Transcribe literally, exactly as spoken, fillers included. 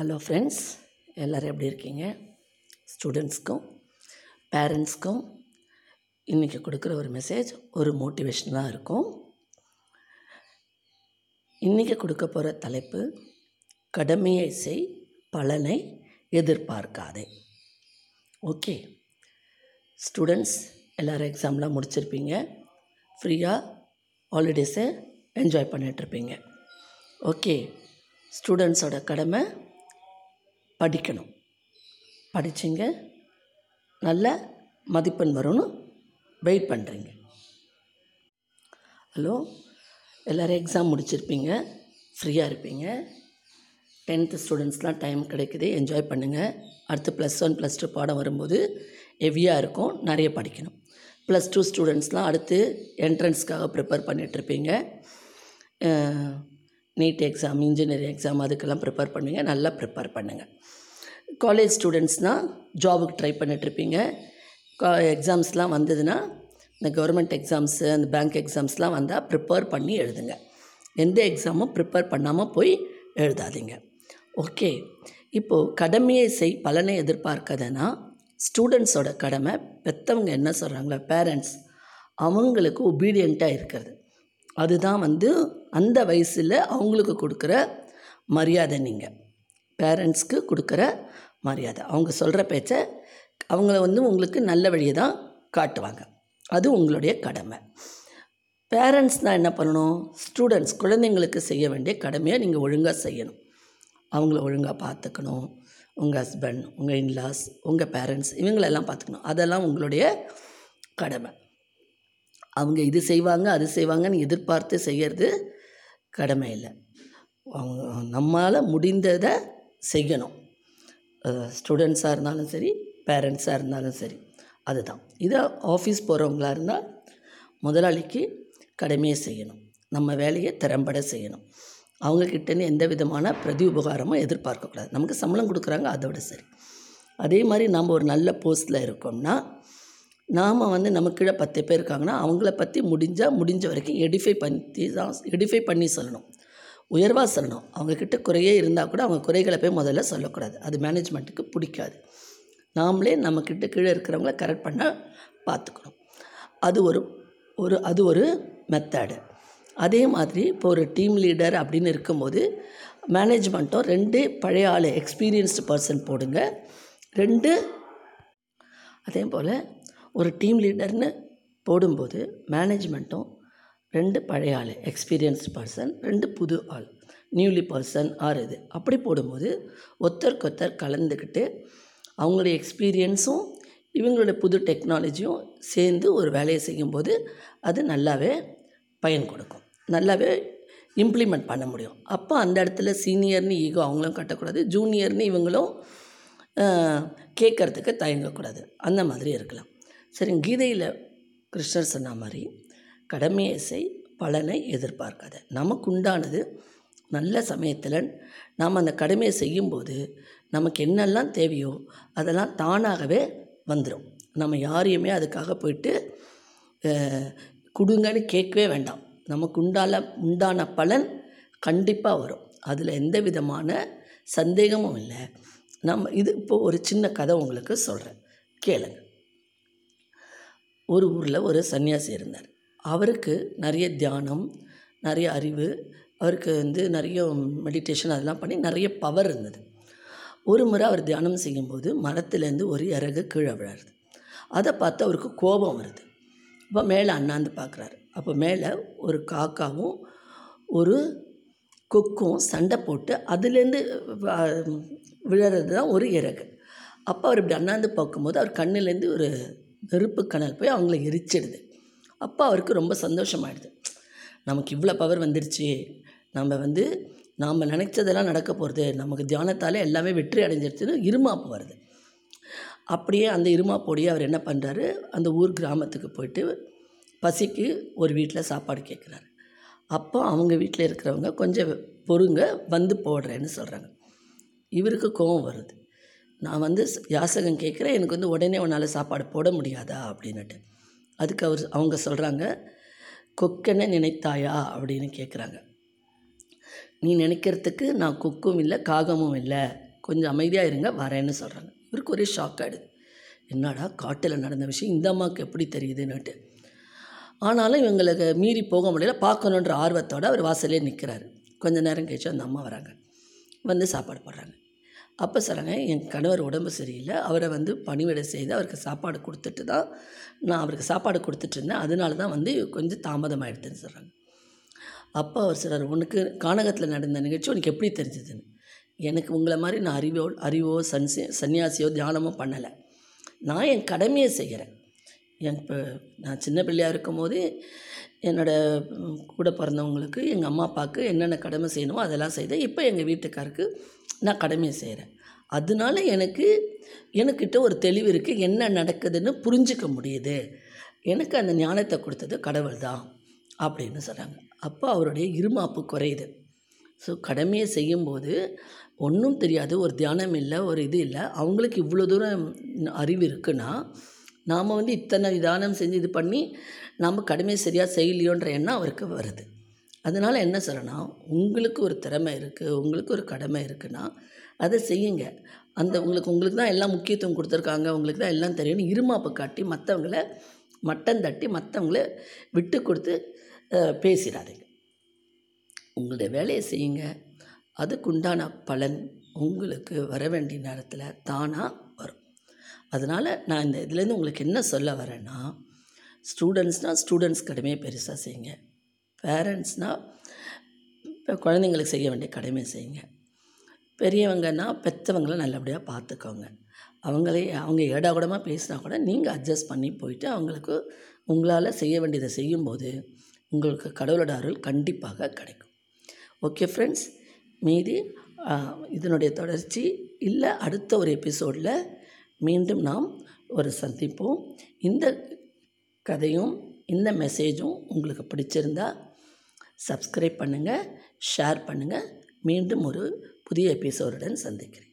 Hello friends, எல்லோரும் எப்படி இருக்கீங்க? ஸ்டூடெண்ட்ஸ்க்கும் பேரண்ட்ஸ்க்கும் இன்றைக்கி கொடுக்குற ஒரு மெசேஜ் ஒரு மோட்டிவேஷனாக இருக்கும். இன்றைக்கி கொடுக்க போகிற தலைப்பு கடமையை செய், பலனை எதிர்பார்க்காதே. ஓகே ஸ்டூடெண்ட்ஸ், எல்லோரும் எக்ஸாம்லாம் முடிச்சிருப்பீங்க, ஃப்ரீயாக ஹாலிடேஸை என்ஜாய் பண்ணிகிட்ருப்பீங்க. ஓகே, ஸ்டூடெண்ட்ஸோட கடமை படிக்கணும். படிச்சிங்க, நல்ல மதிப்பெண் வரும்னு வெயிட் பண்ணுறீங்க. ஹலோ, எல்லோரும் எக்ஸாம் முடிச்சிருப்பீங்க, ஃப்ரீயாக இருப்பீங்க. டென்த்து ஸ்டூடெண்ட்ஸ்லாம் டைம் கிடைக்குது, என்ஜாய் பண்ணுங்கள். அடுத்து ப்ளஸ் ஒன் ப்ளஸ் டூ பாடம் வரும்போது ஹெவியாக இருக்கும், நிறைய படிக்கணும். ப்ளஸ் டூ ஸ்டூடெண்ட்ஸ்லாம் அடுத்து என்ட்ரன்ஸ்க்காக ப்ரிப்பேர் பண்ணிகிட்ருப்பீங்க. நீட் எக்ஸாம், இன்ஜினியரிங் எக்ஸாம், அதுக்கெல்லாம் ப்ரிப்பேர் பண்ணுங்கள், நல்லா ப்ரிப்பேர் பண்ணுங்கள். காலேஜ் ஸ்டூடெண்ட்ஸ்னால் ஜாபுக்கு ட்ரை பண்ணிகிட்ருப்பீங்க. கா எக்ஸாம்ஸ்லாம் வந்ததுன்னா இந்த கவர்மெண்ட் எக்ஸாம்ஸு, அந்த பேங்க் எக்ஸாம்ஸ்லாம் வந்தால் ப்ரிப்பேர் பண்ணி எழுதுங்க. எந்த எக்ஸாமும் ப்ரிப்பேர் பண்ணாமல் போய் எழுதாதீங்க. ஓகே, இப்போது கடமையை செய், பலனை எதிர்பார்க்காதனா ஸ்டூடெண்ட்ஸோட கடமை பெற்றவங்க என்ன சொல்கிறாங்களோ, பேரண்ட்ஸ், அவங்களுக்கு ஒபீடியண்ட்டாக இருக்கிறது. அதுதான் வந்து அந்த வயசில் அவங்களுக்கு கொடுக்குற மரியாதை. நீங்கள் பேரண்ட்ஸ்க்கு கொடுக்குற மரியாதை, அவங்க சொல்கிற பேச்சை அவங்கள வந்து உங்களுக்கு நல்ல வழியை தான் காட்டுவாங்க. அது உங்களுடைய கடமை. பேரண்ட்ஸ் தான் என்ன பண்ணணும், ஸ்டூடெண்ட்ஸ் குழந்தைங்களுக்கு செய்ய வேண்டிய கடமையை நீங்கள் ஒழுங்காக செய்யணும். அவங்கள ஒழுங்காக பார்த்துக்கணும். உங்கள் ஹஸ்பண்ட், உங்கள் இன்லாஸ், உங்கள் பேரண்ட்ஸ், இவங்களெல்லாம் பார்த்துக்கணும். அதெல்லாம் உங்களுடைய கடமை. அவங்க இது செய்வாங்க அது செய்வாங்கன்னு எதிர்பார்த்து செய்கிறது கடமை இல்லை. அவங்க நம்மளால் முடிந்ததை செய்யணும். ஸ்டூடெண்ட்ஸாக இருந்தாலும் சரி, பேரண்ட்ஸாக இருந்தாலும் சரி, அதுதான். இதை ஆஃபீஸ் போகிறவங்களாக இருந்தால் முதலாளிக்கு கடமையை செய்யணும், நம்ம வேலையை திறம்பட செய்யணும். அவங்கக்கிட்டேருந்து எந்த விதமான பிரதி உபகாரமும் எதிர்பார்க்கக்கூடாது. நமக்கு சம்பளம் கொடுக்குறாங்க, அதோட சரி. அதே மாதிரி நாம் ஒரு நல்ல போஸ்ட்டில் இருக்கோம்னா, நாம் வந்து நமக்கு கீழே பத்து பேர் இருக்காங்கன்னா அவங்கள பற்றி முடிஞ்சால் முடிஞ்ச வரைக்கும் எடிஃபை பண்ணி தான் எடிஃபை பண்ணி சொல்லணும், உயர்வாக சொல்லணும். அவங்கக்கிட்ட குறையே இருந்தால் கூட அவங்க குறைகளை போய் முதல்ல சொல்லக்கூடாது, அது மேனேஜ்மெண்ட்டுக்கு பிடிக்காது. நாமளே நம்மக்கிட்ட கீழே இருக்கிறவங்கள கரெக்ட் பண்ண பார்த்துக்கணும். அது ஒரு ஒரு அது ஒரு மெத்தடு. அதே மாதிரி இப்போ ஒரு டீம் லீடர் அப்படின்னு இருக்கும்போது மேனேஜ்மெண்ட்டும் ரெண்டு பழைய ஆள், எக்ஸ்பீரியன்ஸ்டு பர்சன் போடுங்க, ரெண்டு. அதே போல் ஒரு டீம் லீடர்னு போடும்போது மேனேஜ்மெண்ட்டும் ரெண்டு பழைய ஆள், எக்ஸ்பீரியன்ஸ்டு பர்சன், ரெண்டு புது ஆள், நியூலி பர்சன் ஆறு. இது அப்படி போடும்போது ஒருத்தருக்கொத்தர் கலந்துக்கிட்டு அவங்களுடைய எக்ஸ்பீரியன்ஸும் இவங்களுடைய புது டெக்னாலஜியும் சேர்ந்து ஒரு வேலையை செய்யும்போது அது நல்லாவே பயன் கொடுக்கும், நல்லாவே இம்ப்ளிமெண்ட் பண்ண முடியும். அப்போ அந்த இடத்துல சீனியர்னு ஈகோ அவங்களும் கட்டக்கூடாது, ஜூனியர்னு இவங்களும் கேட்குறதுக்கு தயங்கக்கூடாது. அந்த மாதிரி இருக்கலாம். சரி, கீதையில் கிருஷ்ணர் சொன்ன மாதிரி கடமையை செய், பலனை எதிர்பார்க்காத. நமக்கு உண்டானது நல்ல சமயத்தில் நாம் அந்த கடமையை செய்யும்போது நமக்கு என்னெல்லாம் தேவையோ அதெல்லாம் தானாகவே வந்துடும். நம்ம யாரையுமே அதுக்காக போயிட்டு கொடுங்கன்னு கேட்கவே வேண்டாம். நமக்கு உண்டான உண்டான பலன் கண்டிப்பாக வரும், அதில் எந்த விதமான சந்தேகமும் இல்லை. நம்ம இது இப்போது ஒரு சின்ன கதை உங்களுக்கு சொல்கிறேன், கேளுங்க. ஒரு ஊரில் ஒரு சன்னியாசி இருந்தார். அவருக்கு நிறைய தியானம், நிறைய அறிவு, அவருக்கு வந்து நிறைய மெடிடேஷன் அதெல்லாம் பண்ணி நிறைய பவர் இருந்தது. ஒரு முறை அவர் தியானம் செய்யும்போது மரத்துலேருந்து ஒரு இறகு கீழே விழாருது. அதை பார்த்து அவருக்கு கோபம் வருது. அப்போ மேலே அண்ணாந்து பார்க்குறாரு. அப்போ மேலே ஒரு காக்காவும் ஒரு கொக்கும் சண்டை போட்டு அதுலேருந்து விழறது தான் ஒரு இறகு. அப்போ அவர் இப்படி அண்ணாந்து பார்க்கும்போது அவர் கண்ணுலேருந்து ஒரு நெருப்பு கணல் போய் அவங்கள எரிச்சிடுது. அப்போ அவருக்கு ரொம்ப சந்தோஷமாயிடுது, நமக்கு இவ்வளோ பவர் வந்துடுச்சு, நம்ம வந்து நாம் நினச்சதெல்லாம் நடக்க போகிறது, நமக்கு தியானத்தால் எல்லாமே வெற்றி அடைஞ்சிடுச்சுன்னு இருமாப்பு வருது. அப்படியே அந்த இருமாப்போடையே அவர் என்ன பண்ணுறாரு, அந்த ஊர் கிராமத்துக்கு போயிட்டு பசிக்கு ஒரு வீட்டில் சாப்பாடு கேட்குறாரு. அப்போ அவங்க வீட்டில் இருக்கிறவங்க கொஞ்சம் பொறுங்க, வந்து போடுறேன்னு சொல்கிறாங்க. இவருக்கு கோபம் வருது, நான் வந்து யாசகம் கேட்குறேன், எனக்கு வந்து உடனே உன்னால் சாப்பாடு போட முடியாதா அப்படின்னுட்டு. அதுக்கு அவர் அவங்க சொல்கிறாங்க, கொக்கனை நினைத்தாயா அப்படின்னு கேட்குறாங்க. நீ நினைக்கிறதுக்கு நான் கொக்கும் இல்லை, காகமும் இல்லை, கொஞ்சம் அமைதியாக இருங்க, வரேன்னு சொல்கிறாங்க. இவருக்கு ஒரே ஷாக் ஆகிடுது, என்னடா காட்டில் நடந்த விஷயம் இந்த அம்மாவுக்கு எப்படி தெரியுதுன்னுட்டு. ஆனாலும் இவங்களுக்கு மீறி போக முடியல, பார்க்கணுன்ற ஆர்வத்தோடு அவர் வாசலே நிற்கிறாரு. கொஞ்சம் நேரம் கழிச்சு அந்த அம்மா வராங்க, வந்து சாப்பாடு போடுறாங்க. அப்போ சொல்கிறாங்க, என் கணவர் உடம்பு சரியில்லை, அவரை வந்து பணிவிடை செய்து அவருக்கு சாப்பாடு கொடுத்துட்டு தான் நான் அவருக்கு சாப்பாடு கொடுத்துட்ருந்தேன், அதனால தான் வந்து கொஞ்சம் தாமதமாக எடுத்துன்னு சொல்கிறாங்க. அப்போ அவர் சொல்கிறார், உனக்கு கானகத்தில் நடந்த நிகழ்ச்சி உனக்கு எப்படி தெரிஞ்சுதுன்னு. எனக்கு உங்களை மாதிரி நான் அறிவோ அறிவோ சன்சி சன்னியாசியோ தியானமோ பண்ணலை, நான் என் கடமையை செய்கிறேன். என் இப்போ நான் சின்ன பிள்ளையாக இருக்கும்போது என்னோடய கூட பிறந்தவங்களுக்கு எங்கள் அம்மா அப்பாவுக்கு என்னென்ன கடமை செய்யணுமோ அதெல்லாம் செய்தேன். இப்போ எங்கள் வீட்டுக்காருக்கு நான் கடமையை செய்கிறேன். அதனால எனக்கு எனக்கிட்ட ஒரு தெளிவு இருக்குது, என்ன நடக்குதுன்னு புரிஞ்சிக்க முடியுது. எனக்கு அந்த ஞானத்தை கொடுத்தது கடவுள் தான் அப்படின்னு சொல்கிறாங்க. அப்போ அவருடைய இருமாப்பு குறையுது. ஸோ கடமையை செய்யும்போது ஒன்றும் தெரியாது, ஒரு தியானம் இல்லை, ஒரு இது இல்லை, அவங்களுக்கு இவ்வளோ தூரம் அறிவு இருக்குன்னா நாம் வந்து இத்தனை தியானம் செஞ்சு இது பண்ணி நாம் கடமையை சரியாக செய்யலையோன்ற எண்ணம் அவருக்கு வருது. அதனால் என்ன சொல்கிறேன்னா, உங்களுக்கு ஒரு திறமை இருக்குது, உங்களுக்கு ஒரு கடமை இருக்குன்னா அதை செய்யுங்க. அந்த உங்களுக்கு உங்களுக்கு தான் எல்லாம் முக்கியத்துவம் கொடுத்துருக்காங்க, உங்களுக்கு தான் எல்லாம் தெரியும்னு இருமாப்பு காட்டி மற்றவங்கள மட்டம் தட்டி மற்றவங்கள விட்டு கொடுத்து பேசிடாதீங்க. உங்களுடைய வேலையை செய்யுங்க, அதுக்குண்டான பலன் உங்களுக்கு வர வேண்டிய நேரத்தில் தானாக வரும். அதனால் நான் இந்த இதுலேருந்து உங்களுக்கு என்ன சொல்ல வரேன்னா, ஸ்டூடெண்ட்ஸ்னால் ஸ்டூடெண்ட்ஸ் கடமையை பெருசாக செய்யுங்க, பேரண்ட்ஸ்னால் இப்போ குழந்தைங்களுக்கு செய்ய வேண்டிய கடமையை செய்யுங்க, பெரியவங்கன்னா பெற்றவங்கள நல்லபடியாக பார்த்துக்கோங்க. அவங்களே அவங்க ஏடாகூடமாக பேசினா கூட நீங்கள் அட்ஜஸ்ட் பண்ணி போயிட்டு அவங்களுக்கு உங்களால் செய்ய வேண்டியதை செய்யும்போது உங்களுக்கு கடவுளோட அருள் கண்டிப்பாக கிடைக்கும். ஓகே ஃப்ரெண்ட்ஸ், மீதி இதனுடைய தொடர்ச்சி இல்லை அடுத்த ஒரு எபிசோடில் மீண்டும் நாம் ஒரு சந்திப்போம். இந்த கதையும் இந்த மெசேஜும் உங்களுக்கு பிடிச்சிருந்தா சப்ஸ்கிரைப் பண்ணுங்கள், ஷேர் பண்ணுங்கள். மீண்டும் ஒரு புதிய எபிசோடுடன் சந்திக்கிறேன்.